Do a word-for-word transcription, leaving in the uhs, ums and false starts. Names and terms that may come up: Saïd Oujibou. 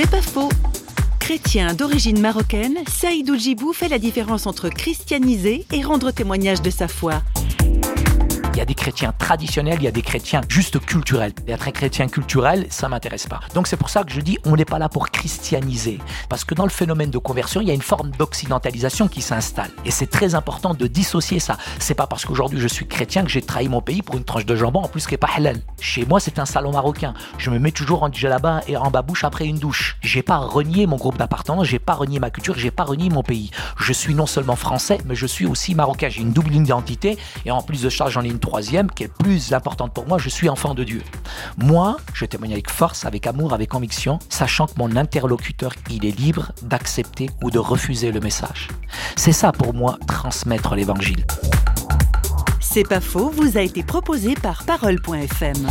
C'est pas faux. Chrétien d'origine marocaine, Saïd Oujibou fait la différence entre christianiser et rendre témoignage de sa foi. Il y a des chrétiens traditionnels, il y a des chrétiens juste culturels. Et être un chrétien culturel, ça ne m'intéresse pas. Donc c'est pour ça que je dis, on n'est pas là pour christianiser. Parce que dans le phénomène de conversion, il y a une forme d'occidentalisation qui s'installe. Et c'est très important de dissocier ça. C'est pas parce qu'aujourd'hui je suis chrétien que j'ai trahi mon pays pour une tranche de jambon en plus qui n'est pas halal. Chez moi, c'est un salon marocain. Je me mets toujours en djellaba et en babouche après une douche. J'ai pas renié mon groupe d'appartenance, j'ai pas renié ma culture, j'ai pas renié mon pays. Je suis non seulement français, mais je suis aussi marocain. J'ai une double identité et en plus de ça, j'en ai une troisième, qui est plus importante pour moi, je suis enfant de Dieu. Moi, je témoigne avec force, avec amour, avec conviction, sachant que mon interlocuteur, il est libre d'accepter ou de refuser le message. C'est ça pour moi, transmettre l'évangile. C'est pas faux, vous a été proposé par Parole point F M.